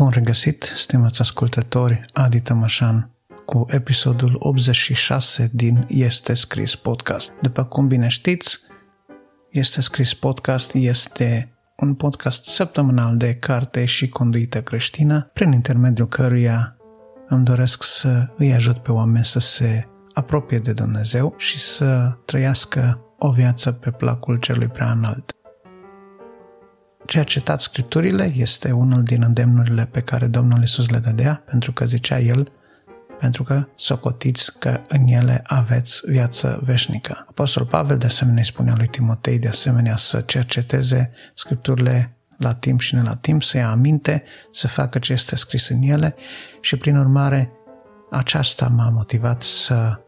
Bun regăsit, stimați ascultători, Adi Tămășan cu episodul 86 din Este Scris Podcast. După cum bine știți, Este Scris Podcast este un podcast săptămânal de carte și conduită creștină, prin intermediul căruia îmi doresc să îi ajut pe oameni să se apropie de Dumnezeu și să trăiască o viață pe placul Celui Prea Înalt. Cercetați Scripturile este unul din îndemnurile pe care Domnul Iisus le dădea, pentru că zicea El, pentru că socotiți că în ele aveți viață veșnică. Apostol Pavel de asemenea spunea lui Timotei de asemenea să cerceteze Scripturile la timp și ne la timp, să ia aminte, să facă ce este scris în ele și prin urmare aceasta m-a motivat să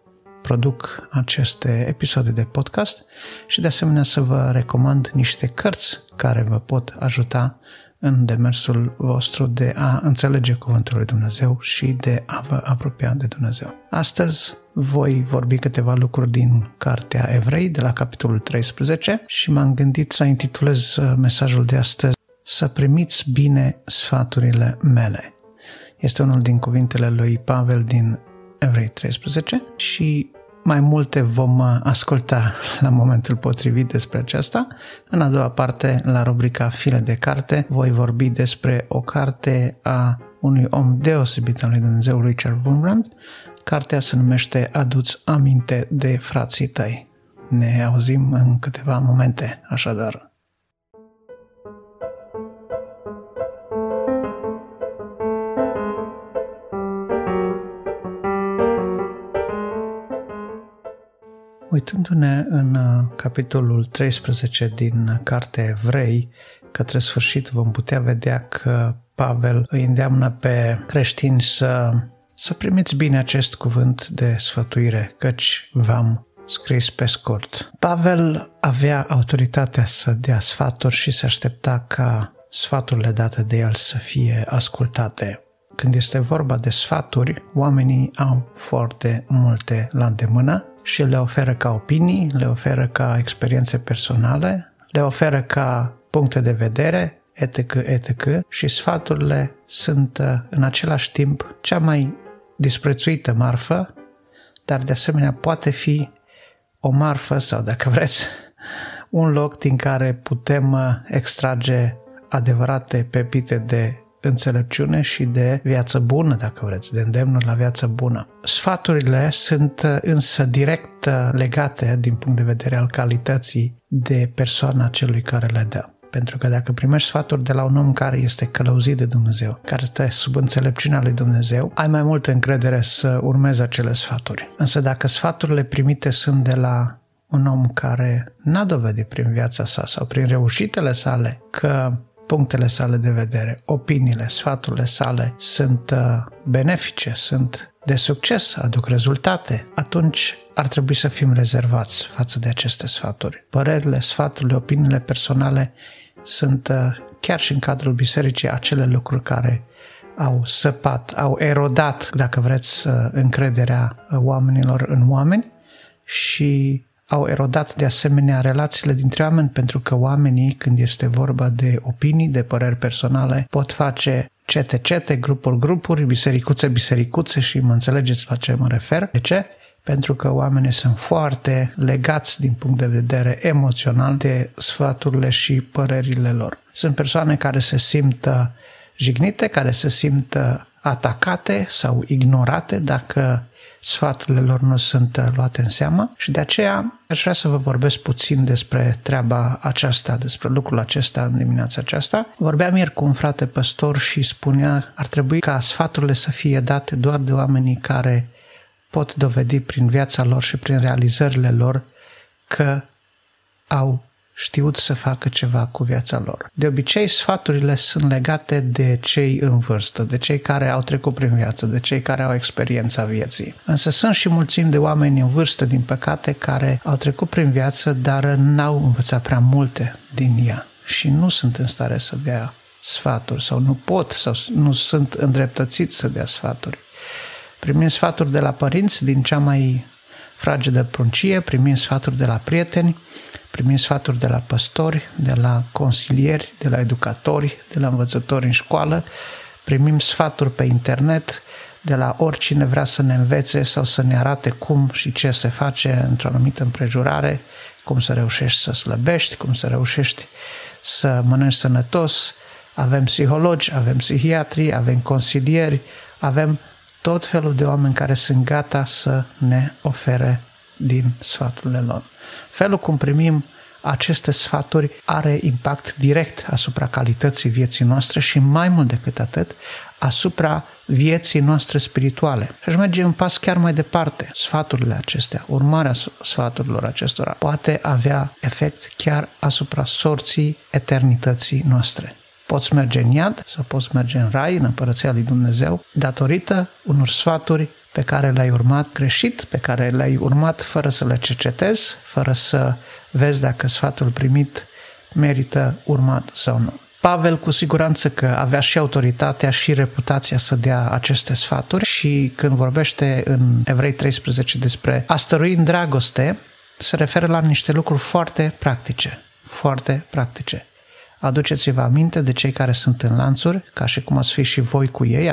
produc aceste episoade de podcast și de asemenea să vă recomand niște cărți care vă pot ajuta în demersul vostru de a înțelege Cuvântul lui Dumnezeu și de a vă apropia de Dumnezeu. Astăzi voi vorbi câteva lucruri din Cartea Evrei de la capitolul 13 și m-am gândit să intitulez mesajul de astăzi Să primiți bine sfaturile mele. Este unul din cuvintele lui Pavel din Evrei 13 și mai multe vom asculta la momentul potrivit despre aceasta. În a doua parte, la rubrica File de carte, voi vorbi despre o carte a unui om deosebit al lui Dumnezeu, Richard Wurmbrand. Cartea se numește Adu-ți aminte de frații tăi. Ne auzim în câteva momente, așadar. Uitându-ne în capitolul 13 din Cartea Evrei, către sfârșit vom putea vedea că Pavel îi îndeamnă pe creștini să primiți bine acest cuvânt de sfătuire, căci v-am scris pe scurt. Pavel avea autoritatea să dea sfaturi și se aștepta ca sfaturile date de el să fie ascultate. Când este vorba de sfaturi, oamenii au foarte multe la îndemână și le oferă ca opinii, le oferă ca experiențe personale, le oferă ca puncte de vedere, etc. Și sfaturile sunt în același timp cea mai disprețuită marfă, dar de asemenea poate fi o marfă sau, dacă vreți, un loc din care putem extrage adevărate pepite de înțelepciune și de viață bună, dacă vreți, de îndemnuri la viață bună. Sfaturile sunt însă direct legate din punct de vedere al calității de persoana celui care le dă. Pentru că dacă primești sfaturi de la un om care este călăuzit de Dumnezeu, care stă sub înțelepciunea lui Dumnezeu, ai mai multă încredere să urmezi acele sfaturi. Însă dacă sfaturile primite sunt de la un om care n-a dovedit prin viața sa sau prin reușitele sale că punctele sale de vedere, opiniile, sfaturile sale sunt benefice, sunt de succes, aduc rezultate, atunci ar trebui să fim rezervați față de aceste sfaturi. Părerile, sfaturile, opiniile personale sunt chiar și în cadrul bisericii acele lucruri care au săpat, au erodat, dacă vreți, încrederea oamenilor în oameni și au erodat de asemenea relațiile dintre oameni, pentru că oamenii, când este vorba de opinii, de păreri personale, pot face cete, grupuri, bisericuțe și mă înțelegeți la ce mă refer. De ce? Pentru că oamenii sunt foarte legați din punct de vedere emoțional de sfaturile și părerile lor. Sunt persoane care se simt jignite, care se simt atacate sau ignorate dacă sfaturile lor nu sunt luate în seamă și de aceea aș vrea să vă vorbesc puțin despre treaba aceasta, despre lucrul acesta în dimineața aceasta. Vorbeam ieri cu un frate păstor și spunea ar trebui ca sfaturile să fie date doar de oamenii care pot dovedi prin viața lor și prin realizările lor că au știut să facă ceva cu viața lor. De obicei, sfaturile sunt legate de cei în vârstă, de cei care au trecut prin viață, de cei care au experiența vieții. Însă sunt și mulțimi de oameni în vârstă, din păcate, care au trecut prin viață, dar n-au învățat prea multe din ea și nu sunt în stare să dea sfaturi sau nu pot sau nu sunt îndreptățiți să dea sfaturi. Primim sfaturi de la părinți din cea mai fragedă pruncie, primim sfaturi de la prieteni, primim sfaturi de la păstori, de la consilieri, de la educatori, de la învățători în școală, primim sfaturi pe internet de la oricine vrea să ne învețe sau să ne arate cum și ce se face într-o anumită împrejurare, cum să reușești să slăbești, cum să reușești să mănânci sănătos. Avem psihologi, avem psihiatri, avem consilieri, avem tot felul de oameni care sunt gata să ne ofere din sfaturile lor. Felul cum primim aceste sfaturi are impact direct asupra calității vieții noastre și, mai mult decât atât, asupra vieții noastre spirituale. Și aș merge un pas chiar mai departe. Sfaturile acestea, urmarea sfaturilor acestora, poate avea efect chiar asupra sorții eternității noastre. Poți merge în iad sau poți merge în rai, în Împărăția lui Dumnezeu, datorită unor sfaturi pe care le-ai urmat greșit, pe care le-ai urmat fără să le cercetezi, fără să vezi dacă sfatul primit merită urmat sau nu. Pavel cu siguranță că avea și autoritatea și reputația să dea aceste sfaturi și când vorbește în Evrei 13 despre a stărui în dragoste, se referă la niște lucruri foarte practice, foarte practice. Aduceți-vă aminte de cei care sunt în lanțuri, ca și cum ați fi și voi cu ei.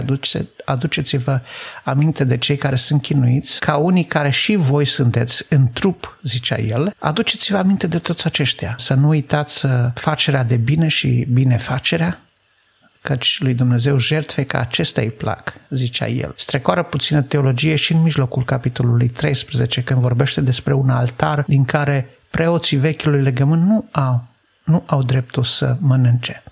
Aduceți-vă aminte de cei care sunt chinuiți, ca unii care și voi sunteți în trup, zicea el. Aduceți-vă aminte de toți aceștia. Să nu uitați facerea de bine și binefacerea, căci lui Dumnezeu jertfe ca acestea îi plac, zicea el. Strecoară puțină teologie și în mijlocul capitolului 13, când vorbește despre un altar din care preoții vechiului legământ nu au dreptul să mănânce.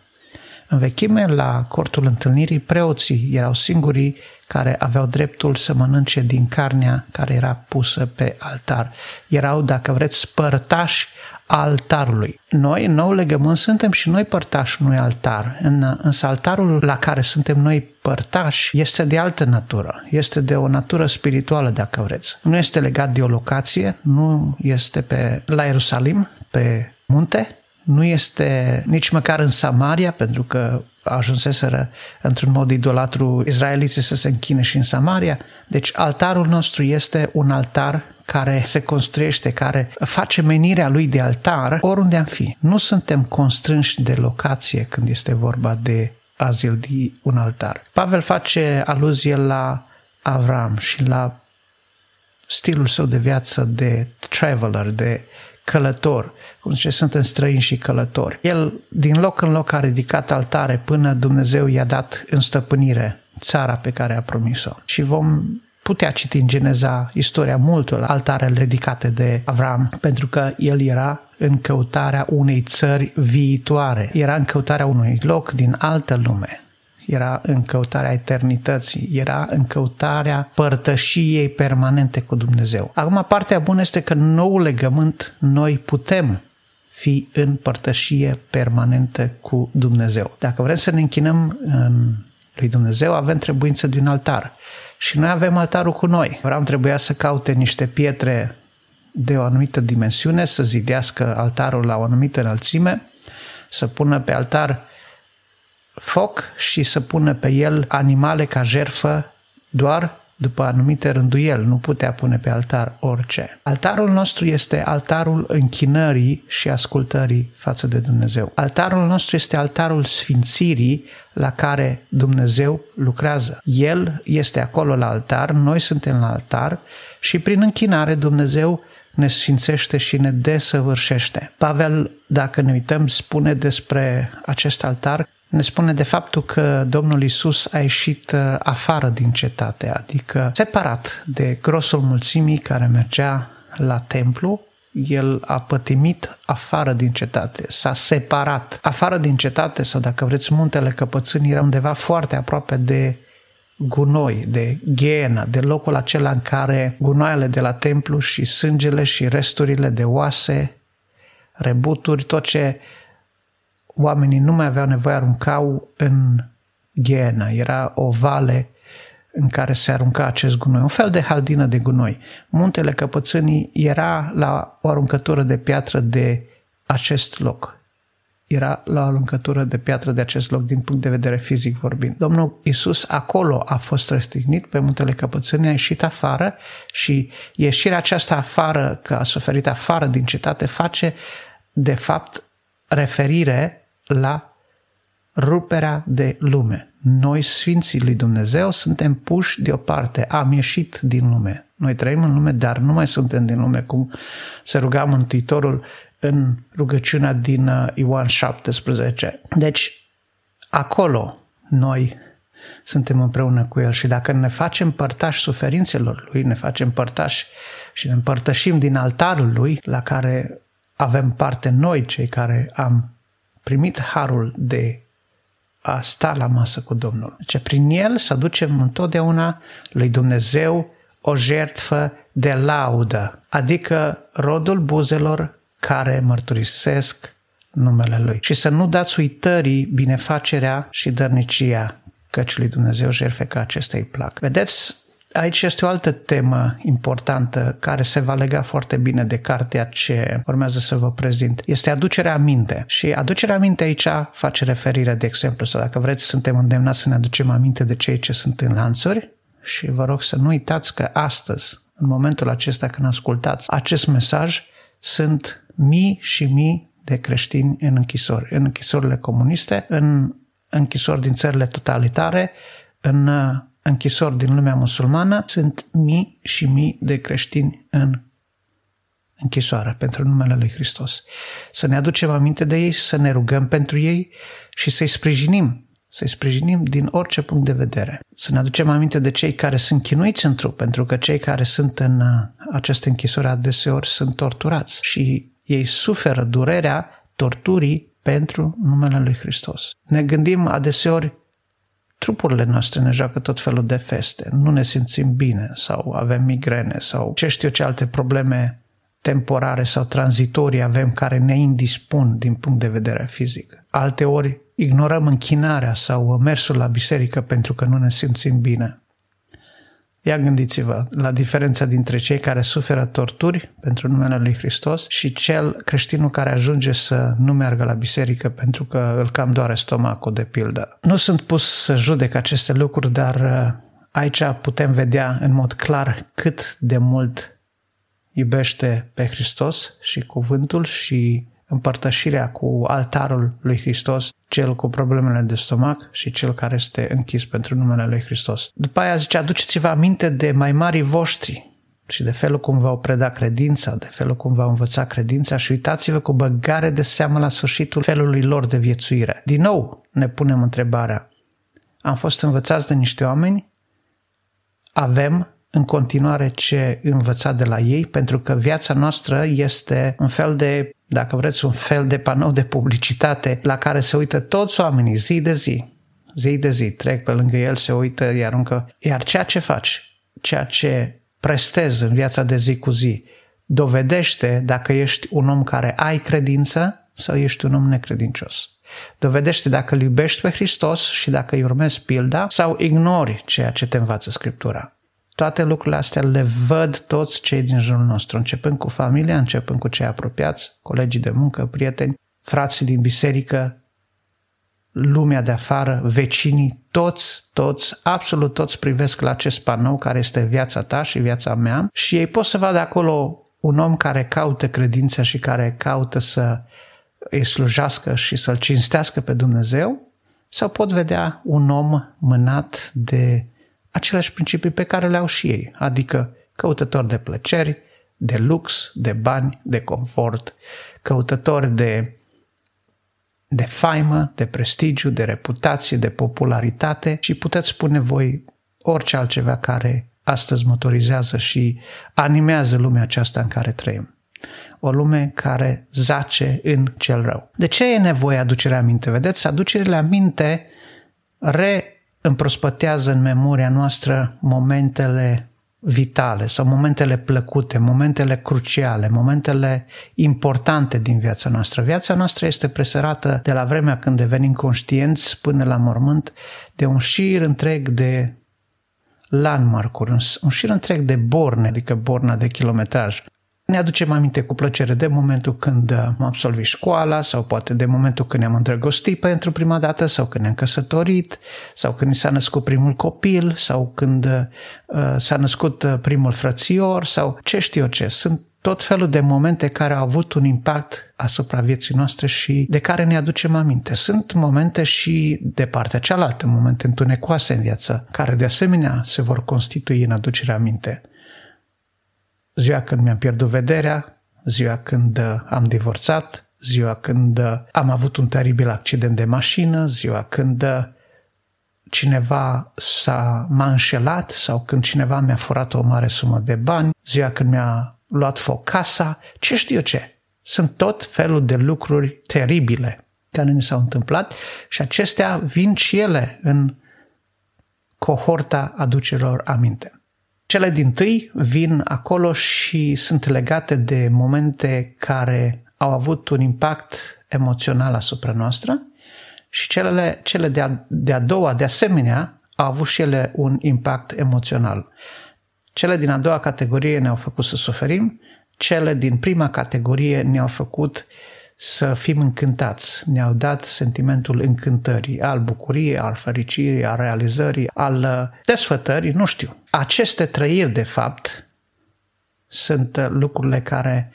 În vechime, la cortul întâlnirii, preoții erau singurii care aveau dreptul să mănânce din carnea care era pusă pe altar. Erau, dacă vreți, părtași altarului. Noi, în nou legământ, suntem și noi părtași unui altar, însă altarul la care suntem noi părtași este de altă natură, este de o natură spirituală, dacă vreți. Nu este legat de o locație, nu este la Ierusalim, pe munte, nu este nici măcar în Samaria, pentru că ajunseseră într-un mod idolatru izraeliții să se închine și în Samaria. Deci altarul nostru este un altar care se construiește, care face menirea lui de altar oriunde am fi. Nu suntem constrânși de locație când este vorba de a zildi un altar. Pavel face aluzie la Avram și la stilul său de viață de traveler, de călător, cum zice, suntem străini și călători. El din loc în loc a ridicat altare până Dumnezeu i-a dat în stăpânire țara pe care a promis-o. Și vom putea citi în Geneza istoria multor altarele ridicate de Avram, pentru că el era în căutarea unei țări viitoare, era în căutarea unui loc din altă lume, era în căutarea eternității, era în căutarea părtășiei permanente cu Dumnezeu. Acum, partea bună este că în noul legământ noi putem fi în părtășie permanentă cu Dumnezeu. Dacă vrem să ne închinăm lui Dumnezeu, avem trebuință de un altar. Și noi avem altarul cu noi. Avram trebuia să caute niște pietre de o anumită dimensiune, să zidească altarul la o anumită înălțime, să pună pe altar foc și să pună pe el animale ca jertfă doar după anumite rânduieli, nu putea pune pe altar orice. Altarul nostru este altarul închinării și ascultării față de Dumnezeu. Altarul nostru este altarul sfințirii la care Dumnezeu lucrează. El este acolo la altar, noi suntem la altar și prin închinare Dumnezeu ne sfințește și ne desăvârșește. Pavel, dacă ne uităm, spune despre acest altar, ne spune de faptul că Domnul Iisus a ieșit afară din cetate, adică separat de grosul mulțimii care mergea la templu, el a pătimit afară din cetate, s-a separat. Afară din cetate, sau dacă vreți, muntele Căpățânii era undeva foarte aproape de gunoi, de Gheena, de locul acela în care gunoaiele de la templu și sângele și resturile de oase, rebuturi, tot ce oamenii nu mai aveau nevoie, aruncau în Gheena. Era o vale în care se arunca acest gunoi, un fel de haldină de gunoi. Muntele Căpățânii era la o aruncătură de piatră de acest loc. Era la o aruncătură de piatră de acest loc din punct de vedere fizic vorbind. Domnul Iisus acolo a fost răstignit, pe muntele Căpățânii a ieșit afară și ieșirea aceasta afară, că a suferit afară din cetate, face de fapt referire la ruperea de lume. Noi, Sfinții lui Dumnezeu, suntem puși deoparte. Am ieșit din lume. Noi trăim în lume, dar nu mai suntem din lume, cum se ruga Mântuitorul în rugăciunea din Ioan 17. Deci, acolo noi suntem împreună cu El și dacă ne facem părtași suferințelor Lui, ne facem părtași și ne împărtășim din altarul Lui, la care avem parte noi, cei care am primit harul de a sta la masă cu Domnul. Deci, prin El să aducem întotdeauna lui Dumnezeu o jertfă de laudă, adică rodul buzelor care mărturisesc numele Lui. Și să nu dați uitării binefacerea și dărnicia, căci lui Dumnezeu jertfe ca acestea îi plac. Vedeți, aici este o altă temă importantă care se va lega foarte bine de cartea ce urmează să vă prezint. Este aducerea aminte. Și aducerea aminte aici face referire, de exemplu, sau dacă vreți, suntem îndemnați să ne aducem aminte de cei ce sunt în lanțuri și vă rog să nu uitați că astăzi, în momentul acesta când ascultați acest mesaj, sunt mii și mii de creștini în închisori, în închisorile comuniste, în închisori din țările totalitare, în închisori din lumea musulmană, sunt mii și mii de creștini în închisoare pentru numele Lui Hristos. Să ne aducem aminte de ei, să ne rugăm pentru ei și să-i sprijinim din orice punct de vedere. Să ne aducem aminte de cei care sunt chinuiți în trup, pentru că cei care sunt în aceste închisori adeseori sunt torturați și ei suferă durerea torturii pentru numele Lui Hristos. Ne gândim adeseori, trupurile noastre ne joacă tot felul de feste, nu ne simțim bine sau avem migrene sau ce știu ce alte probleme temporare sau tranzitorii avem care ne indispun din punct de vedere fizic. Alte ori ignorăm închinarea sau mersul la biserică pentru că nu ne simțim bine. Ia gândiți-vă la diferența dintre cei care suferă torturi pentru numele Lui Hristos și cel creștinul care ajunge să nu meargă la biserică pentru că îl cam doare stomacul, de pildă. Nu sunt pus să judec aceste lucruri, dar aici putem vedea în mod clar cât de mult iubește pe Hristos și cuvântul și împărtășirea cu altarul lui Hristos, cel cu problemele de stomac și cel care este închis pentru numele lui Hristos. După aia zice, aduceți-vă aminte de mai marii voștri și de felul cum v-au predat credința, de felul cum v-au învățat credința și uitați-vă cu băgare de seamă la sfârșitul felului lor de viețuire. Din nou ne punem întrebarea, am fost învățați de niște oameni? Avem în continuare ce învăța de la ei, pentru că viața noastră este un fel de, dacă vreți, un fel de panou de publicitate la care se uită toți oamenii zi de zi, trec pe lângă el, se uită, îi aruncă. Iar ceea ce faci, ceea ce prestezi în viața de zi cu zi, dovedește dacă ești un om care ai credință sau ești un om necredincios. Dovedește dacă îl iubești pe Hristos și dacă îi urmezi pilda sau ignori ceea ce te învață Scriptura. Toate lucrurile astea le văd toți cei din jurul nostru, începând cu familia, începând cu cei apropiați, colegii de muncă, prieteni, frații din biserică, lumea de afară, vecinii, toți, absolut toți privesc la acest panou care este viața ta și viața mea și ei pot să vadă acolo un om care caută credința și care caută să îi slujească și să-L cinstească pe Dumnezeu sau pot vedea un om mânat de aceleași principii pe care le au și ei, adică căutători de plăceri, de lux, de bani, de confort, căutători de faimă, de prestigiu, de reputație, de popularitate și puteți spune voi orice altceva care astăzi motorizează și animează lumea aceasta în care trăim. O lume care zace în cel rău. De ce e nevoie aducerea aminte? Vedeți, aducerea aminte împrospătează în memoria noastră momentele vitale sau momentele plăcute, momentele cruciale, momentele importante din viața noastră. Viața noastră este presărată de la vremea când devenim conștienți până la mormânt de un șir întreg de landmark-uri, un șir întreg de borne, adică borna de kilometraj. Ne aducem aminte cu plăcere de momentul când am absolvit școala sau poate de momentul când ne-am îndrăgostit pentru prima dată sau când ne-am căsătorit sau când s-a născut primul copil sau când s-a născut primul frățior sau ce știu eu ce. Sunt tot felul de momente care au avut un impact asupra vieții noastre și de care ne aducem aminte. Sunt momente și de partea cealaltă, momente întunecoase în viață, care de asemenea se vor constitui în aducerea aminte. Ziua când mi-am pierdut vederea, ziua când am divorțat, ziua când am avut un teribil accident de mașină, ziua când cineva m-a înșelat sau când cineva mi-a furat o mare sumă de bani, ziua când mi-a luat foc casa, ce știu eu ce. Sunt tot felul de lucruri teribile care ni s-au întâmplat și acestea vin și ele în cohorta aducerilor aminte. Cele dintâi vin acolo și sunt legate de momente care au avut un impact emoțional asupra noastră și cele de-a doua, de asemenea, au avut și ele un impact emoțional. Cele din a doua categorie ne-au făcut să suferim, cele din prima categorie ne-au făcut să fim încântați, ne-au dat sentimentul încântării, al bucuriei, al fericirii, al realizării, al desfătării, nu știu. Aceste trăiri, de fapt, sunt lucrurile care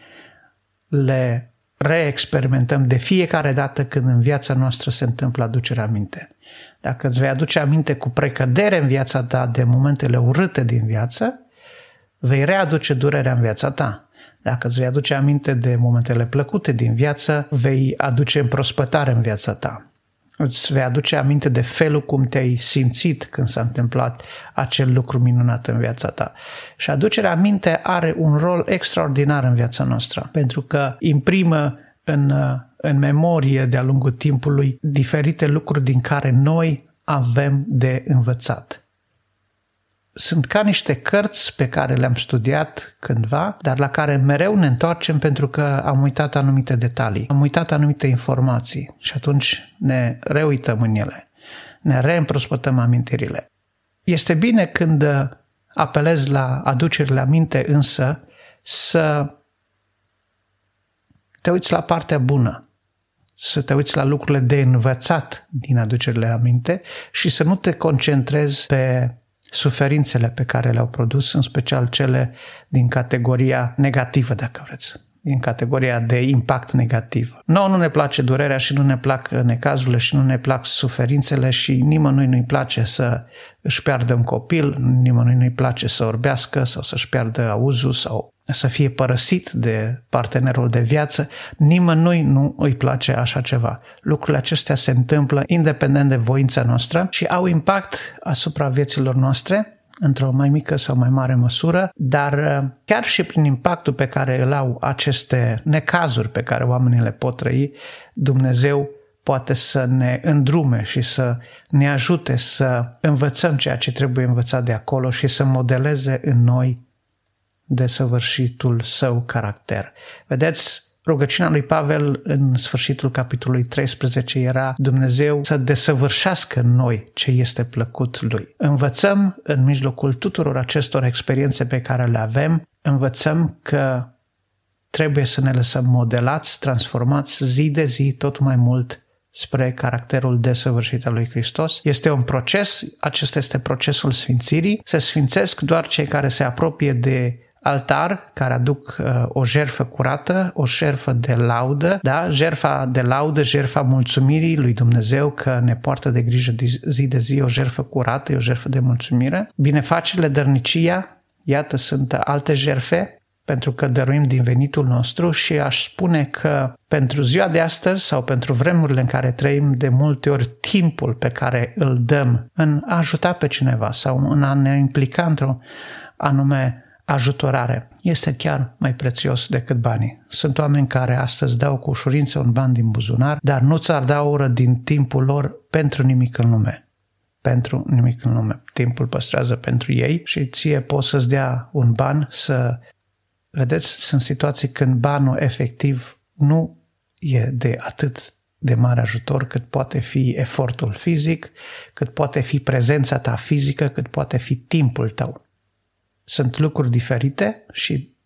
le reexperimentăm de fiecare dată când în viața noastră se întâmplă aducerea aminte. Dacă îți vei aduce aminte cu precădere în viața ta de momentele urâte din viață, vei readuce durerea în viața ta. Dacă îți vei aduce aminte de momentele plăcute din viață, vei aduce împrospătare în viața ta. Îți vei aduce aminte de felul cum te-ai simțit când s-a întâmplat acel lucru minunat în viața ta. Și aducerea aminte are un rol extraordinar în viața noastră, pentru că imprimă în memorie de-a lungul timpului diferite lucruri din care noi avem de învățat. Sunt ca niște cărți pe care le-am studiat cândva, dar la care mereu ne întoarcem pentru că am uitat anumite detalii, am uitat anumite informații și atunci ne reuităm în ele, ne reîmprospătăm amintirile. Este bine când apelezi la aducerile aminte însă să te uiți la partea bună, să te uiți la lucrurile de învățat din aducerile aminte și să nu te concentrezi pe suferințele pe care le-au produs, în special cele din categoria negativă, dacă vreți, din categoria de impact negativ. Nouă nu ne place durerea și nu ne plac necazurile și nu ne plac suferințele și nimănui nu-i place să își piardă un copil, nimănui nu-i place să orbească sau să-și piardă auzul sau să fie părăsit de partenerul de viață, nimănui nu îi place așa ceva. Lucrurile acestea se întâmplă independent de voința noastră și au impact asupra vieților noastre, într-o mai mică sau mai mare măsură, dar chiar și prin impactul pe care îl au aceste necazuri pe care oamenii le pot trăi, Dumnezeu poate să ne îndrume și să ne ajute să învățăm ceea ce trebuie învățat de acolo și să modeleze în noi desăvârșitul său caracter. Vedeți, rugăciunea lui Pavel în sfârșitul capitolului 13 era Dumnezeu să desăvârșească în noi ce este plăcut lui. Învățăm în mijlocul tuturor acestor experiențe pe care le avem, învățăm că trebuie să ne lăsăm modelați, transformați zi de zi tot mai mult spre caracterul desăvârșit al lui Hristos. Este un proces, acesta este procesul sfințirii. Se sfințesc doar cei care se apropie de altar, care aduc o jertfă curată, o jertfă de laudă, da? Jertfa de laudă, jertfa mulțumirii lui Dumnezeu că ne poartă de grijă zi de zi, o jertfă curată, o jertfă de mulțumire. Binefacerile, dărnicia, iată, sunt alte jertfe, pentru că dăruim din venitul nostru și aș spune că pentru ziua de astăzi sau pentru vremurile în care trăim, de multe ori timpul pe care îl dăm în a ajuta pe cineva sau în a ne implica într-o anume ajutorare este chiar mai prețios decât banii. Sunt oameni care astăzi dau cu ușurință un ban din buzunar, dar nu ți-ar da o oră din timpul lor pentru nimic în lume. Pentru nimic în lume. Timpul păstrează pentru ei și ție poți să-ți dea un ban să... Vedeți, sunt situații când banul efectiv nu e de atât de mare ajutor cât poate fi efortul fizic, cât poate fi prezența ta fizică, cât poate fi timpul tău. Sunt lucruri diferite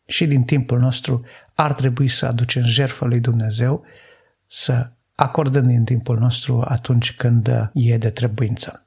și din timpul nostru ar trebui să aducem jertfă lui Dumnezeu, să acordăm din timpul nostru atunci când e de trebuință.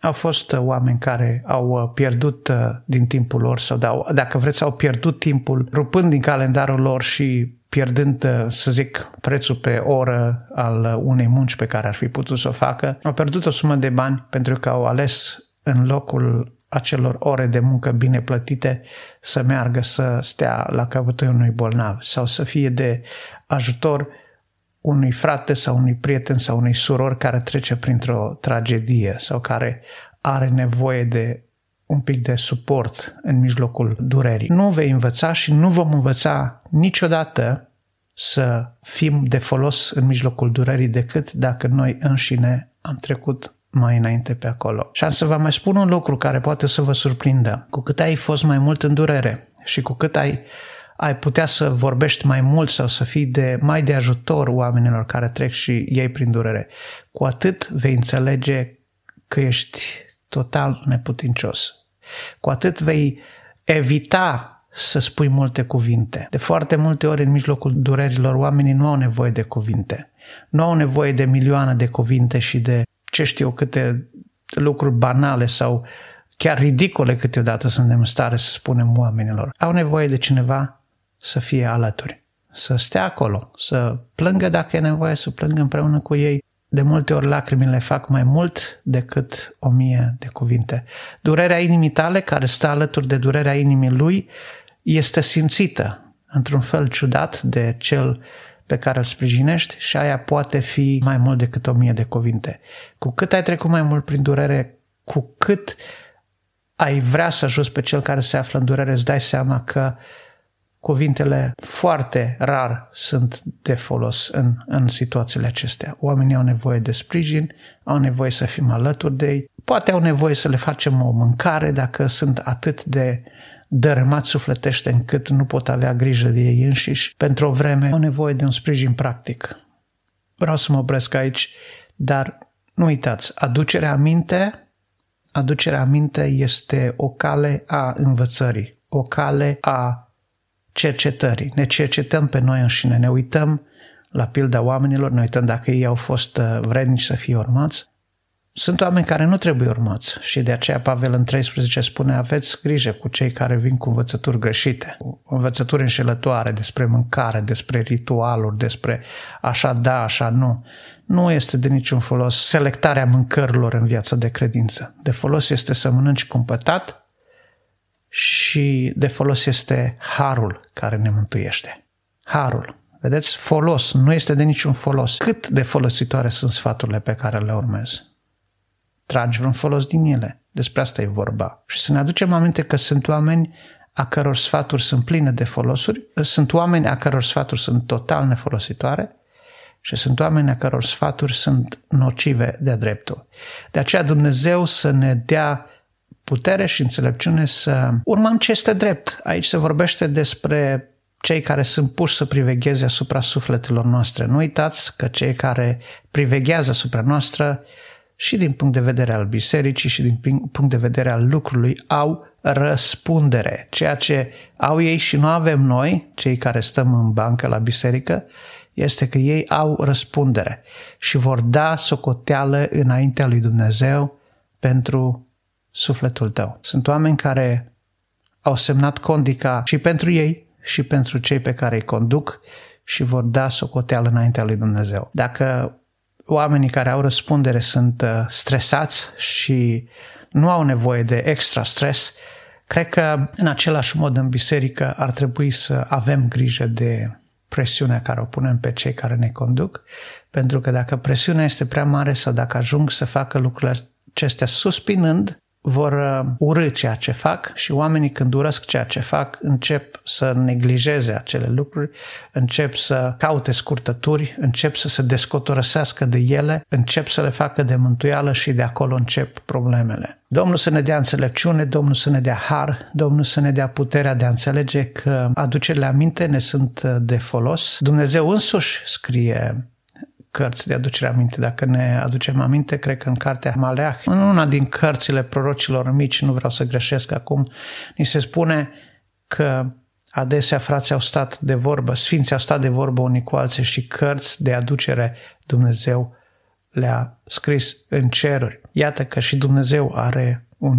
Au fost oameni care au pierdut din timpul lor sau, dacă vreți, au pierdut timpul rupând din calendarul lor și pierdând, să zic, prețul pe oră al unei munci pe care ar fi putut să o facă. Au pierdut o sumă de bani pentru că au ales, în locul acelor ore de muncă bine plătite, să meargă să stea la căpătul unui bolnav sau să fie de ajutor unui frate sau unui prieten sau unei surori care trece printr-o tragedie sau care are nevoie de un pic de suport în mijlocul durerii. Nu vei învăța și nu vom învăța niciodată să fim de folos în mijlocul durerii decât dacă noi înșine am trecut mai înainte pe acolo. Și am să vă mai spun un lucru care poate să vă surprindă. Cu cât ai fost mai mult în durere și cu cât ai putea să vorbești mai mult sau să fii mai de ajutor oamenilor care trec și ei prin durere, cu atât vei înțelege că ești total neputincios. Cu atât vei evita să spui multe cuvinte. De foarte multe ori în mijlocul durerilor oamenii nu au nevoie de cuvinte. Nu au nevoie de milioane de cuvinte și de ce știu câte lucruri banale sau chiar ridicole câteodată suntem în stare să spunem oamenilor. Au nevoie de cineva să fie alături, să stea acolo, să plângă dacă e nevoie, să plângă împreună cu ei. De multe ori lacrimile fac mai mult decât 1000 de cuvinte. Durerea inimii tale, care stă alături de durerea inimii lui, este simțită într-un fel ciudat de cel pe care îl sprijinești și aia poate fi mai mult decât 1000 de cuvinte. Cu cât ai trecut mai mult prin durere, cu cât ai vrea să ajuți pe cel care se află în durere, îți dai seama că cuvintele foarte rar sunt de folos în situațiile acestea. Oamenii au nevoie de sprijin, au nevoie să fim alături de ei, poate au nevoie să le facem o mâncare dacă sunt atât de dărâmați sufletește încât nu pot avea grijă de ei înșiși. Pentru o vreme au nevoie de un sprijin practic. Vreau să mă opresc aici, dar nu uitați, aducerea aminte este o cale a învățării, o cale a cercetării. Ne cercetăm pe noi înșine, ne uităm la pilda oamenilor, ne uităm dacă ei au fost vrednici să fie urmați. Sunt oameni care nu trebuie urmați și de aceea Pavel în 13 spune: aveți grijă cu cei care vin cu învățături greșite, cu învățături înșelătoare despre mâncare, despre ritualuri, despre așa da, așa nu. Nu este de niciun folos selectarea mâncărilor în viața de credință. De folos este să mănânci cumpătat și de folos este harul care ne mântuiește. Harul. Vedeți? Folos. Nu este de niciun folos. Cât de folositoare sunt sfaturile pe care le urmezi? Tragi vreun folos din ele. Despre asta e vorba. Și să ne aducem aminte că sunt oameni a căror sfaturi sunt pline de folosuri, sunt oameni a căror sfaturi sunt total nefolositoare și sunt oameni a căror sfaturi sunt nocive de-a dreptul. De aceea Dumnezeu să ne dea putere și înțelepciune să urmăm ce este drept. Aici se vorbește despre cei care sunt puși să privegheze asupra sufletelor noastre. Nu uitați că cei care priveghează asupra noastră și din punct de vedere al bisericii și din punct de vedere al lucrului au răspundere. Ceea ce au ei și nu avem noi, cei care stăm în bancă la biserică, este că ei au răspundere și vor da socoteală înaintea lui Dumnezeu pentru sufletul tău. Sunt oameni care au semnat condica și pentru ei și pentru cei pe care îi conduc și vor da socoteală înaintea lui Dumnezeu. Dacă oamenii care au răspundere sunt stresați și nu au nevoie de extra stres, cred că în același mod în biserică ar trebui să avem grijă de presiunea care o punem pe cei care ne conduc, pentru că dacă presiunea este prea mare sau dacă ajung să facă lucrurile acestea suspinând, vor urî ceea ce fac și oamenii când urăsc ceea ce fac încep să neglijeze acele lucruri, încep să caute scurtături, încep să se descotorosească de ele, încep să le facă de mântuială și de acolo încep problemele. Domnul să ne dea înțelepciune, Domnul să ne dea har, Domnul să ne dea puterea de a înțelege că aducerile aminte ne sunt de folos. Dumnezeu însuși scrie cărți de aducere aminte. Dacă ne aducem aminte, cred că în cartea Maleah, în una din cărțile prorocilor mici, nu vreau să greșesc acum, ni se spune că adesea frații au stat de vorbă, sfinții au stat de vorbă unii cu alții și cărți de aducere Dumnezeu le-a scris în ceruri. Iată că și Dumnezeu are un,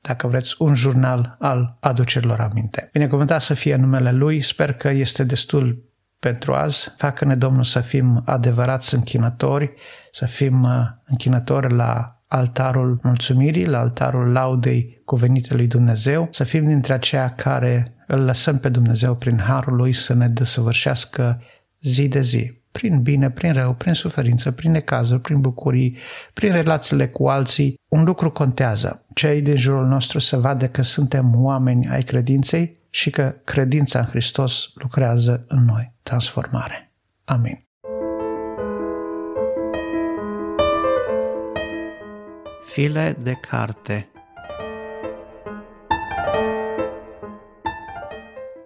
dacă vreți, un jurnal al aducerilor aminte. Binecuvântat să fie numele Lui, sper că este destul pentru azi. Facă-ne, Domnul, să fim adevărați închinători, să fim închinători la altarul mulțumirii, la altarul laudei cuvenite lui Dumnezeu, să fim dintre aceia care îl lăsăm pe Dumnezeu prin harul Lui să ne desăvârșească zi de zi, prin bine, prin rău, prin suferință, prin necazuri, prin bucurii, prin relațiile cu alții. Un lucru contează, cei din jurul nostru să vadă că suntem oameni ai credinței și că credința în Hristos lucrează în noi transformare. Amin. File de carte.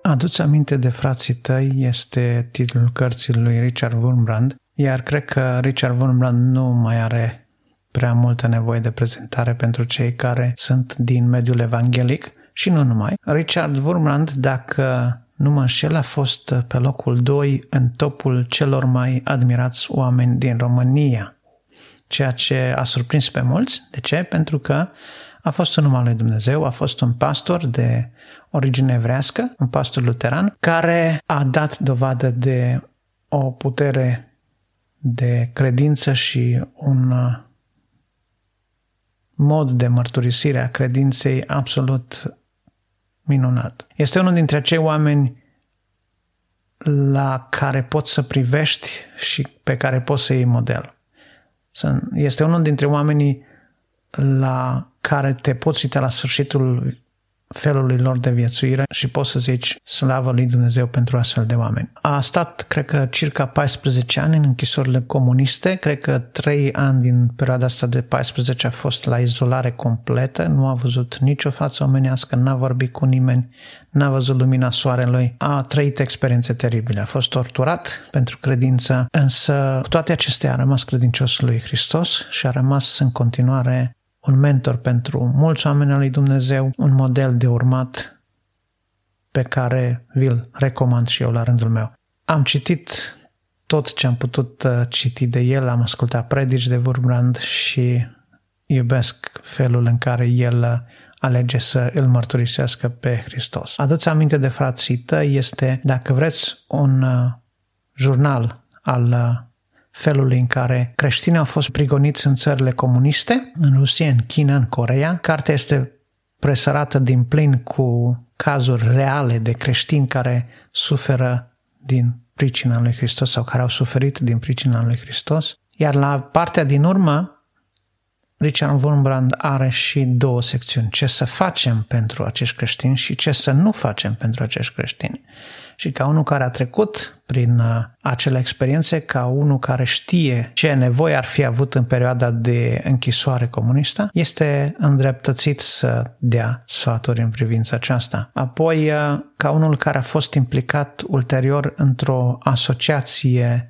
Adu-ți aminte de frații tăi este titlul cărții lui Richard Wurmbrand, iar cred că Richard Wurmbrand nu mai are prea multă nevoie de prezentare pentru cei care sunt din mediul evanghelic și nu numai. Richard Wurmbrand, dacă nu mă înșel, a fost pe locul 2 în topul celor mai admirați oameni din România. Ceea ce a surprins pe mulți. De ce? Pentru că a fost un om al lui Dumnezeu, a fost un pastor de origine evrească, un pastor luteran, care a dat dovadă de o putere de credință și un mod de mărturisire a credinței absolut minunat. Este unul dintre acei oameni la care poți să privești și pe care poți să iei model. Este unul dintre oamenii la care te poți uita la sfârșitul felului lor de viețuire și poți să zici slavă lui Dumnezeu pentru astfel de oameni. A stat, cred că, circa 14 ani în închisorile comuniste, cred că 3 ani din perioada asta de 14 a fost la izolare completă, nu a văzut nicio față omenească, n-a vorbit cu nimeni, n-a văzut lumina soarelui, a trăit experiențe teribile, a fost torturat pentru credință, însă cu toate acestea a rămas credincios lui Hristos și a rămas în continuare un mentor pentru mulți oameni al lui Dumnezeu, un model de urmat pe care vi-l recomand și eu la rândul meu. Am citit tot ce am putut citi de el, am ascultat predici de Wurmbrand și iubesc felul în care el alege să îl mărturisească pe Hristos. Adu-ți aminte de frații tăi este, dacă vreți, un jurnal al felul în care creștinii au fost prigoniți în țările comuniste, în Rusia, în China, în Coreea. Cartea este presărată din plin cu cazuri reale de creștini care suferă din pricina lui Hristos sau care au suferit din pricina lui Hristos. Iar la partea din urmă, Richard Wurmbrand are și 2 secțiuni. Ce să facem pentru acești creștini și ce să nu facem pentru acești creștini. Și ca unul care a trecut prin acele experiențe, ca unul care știe ce nevoie ar fi avut în perioada de închisoare comunistă, este îndreptățit să dea sfaturi în privința aceasta. Apoi, ca unul care a fost implicat ulterior într-o asociație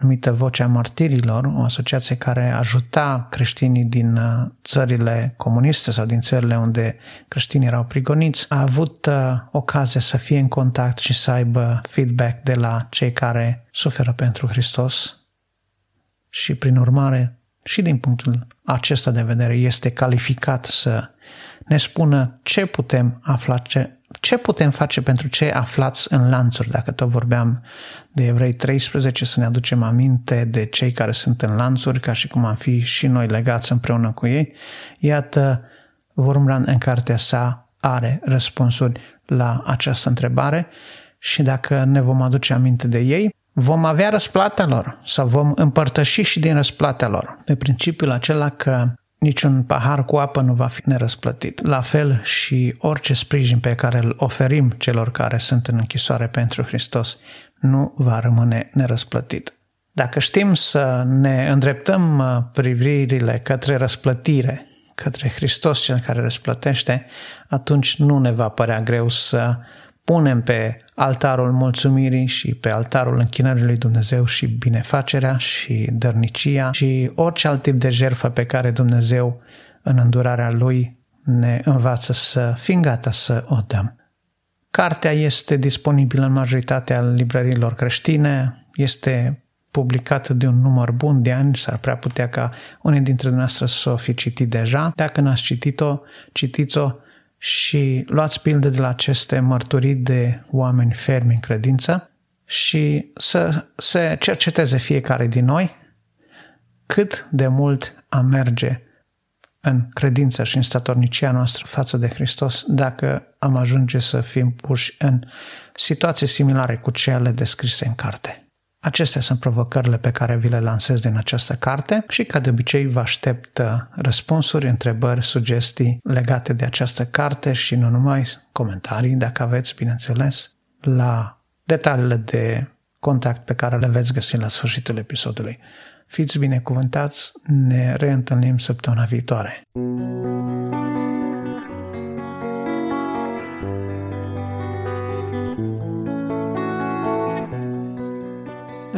numită Vocea Martirilor, o asociație care ajuta creștinii din țările comuniste sau din țările unde creștinii erau prigoniți, a avut ocazia să fie în contact și să aibă feedback de la cei care suferă pentru Hristos și, prin urmare, și din punctul acesta de vedere, este calificat să ne spună ce putem afla, ce putem face pentru cei aflați în lanțuri. Dacă tot vorbeam de Evrei 13, să ne aducem aminte de cei care sunt în lanțuri, ca și cum am fi și noi legați împreună cu ei. Iată, Wurmbrand în cartea sa are răspunsuri la această întrebare și dacă ne vom aduce aminte de ei, vom avea răsplata lor sau vom împărtăși și din răsplata lor. Pe principiul acela că niciun pahar cu apă nu va fi nerăsplătit. La fel și orice sprijin pe care îl oferim celor care sunt în închisoare pentru Hristos nu va rămâne nerăsplătit. Dacă știm să ne îndreptăm privirile către răsplătire, către Hristos cel care răsplătește, atunci nu ne va părea greu să punem pe altarul mulțumirii și pe altarul închinării lui Dumnezeu și binefacerea și dărnicia și orice alt tip de jertfă pe care Dumnezeu în îndurarea Lui ne învață să fim gata să o dăm. Cartea este disponibilă în majoritatea librăriilor creștine, este publicată de un număr bun de ani, s-ar prea putea ca unii dintre dumneavoastră să o fi citit deja. Dacă n-ați citit-o, citiți-o și luați pilde de la aceste mărturii de oameni fermi în credință și să se cerceteze fiecare din noi cât de mult am merge în credință și în statornicia noastră față de Hristos, dacă am ajunge să fim puși în situații similare cu cele descrise în carte. Acestea sunt provocările pe care vi le lansez din această carte și, ca de obicei, vă aștept răspunsuri, întrebări, sugestii legate de această carte și nu numai, comentarii, dacă aveți, bineînțeles, la detaliile de contact pe care le veți găsi la sfârșitul episodului. Fiți binecuvântați, ne reîntâlnim săptămâna viitoare.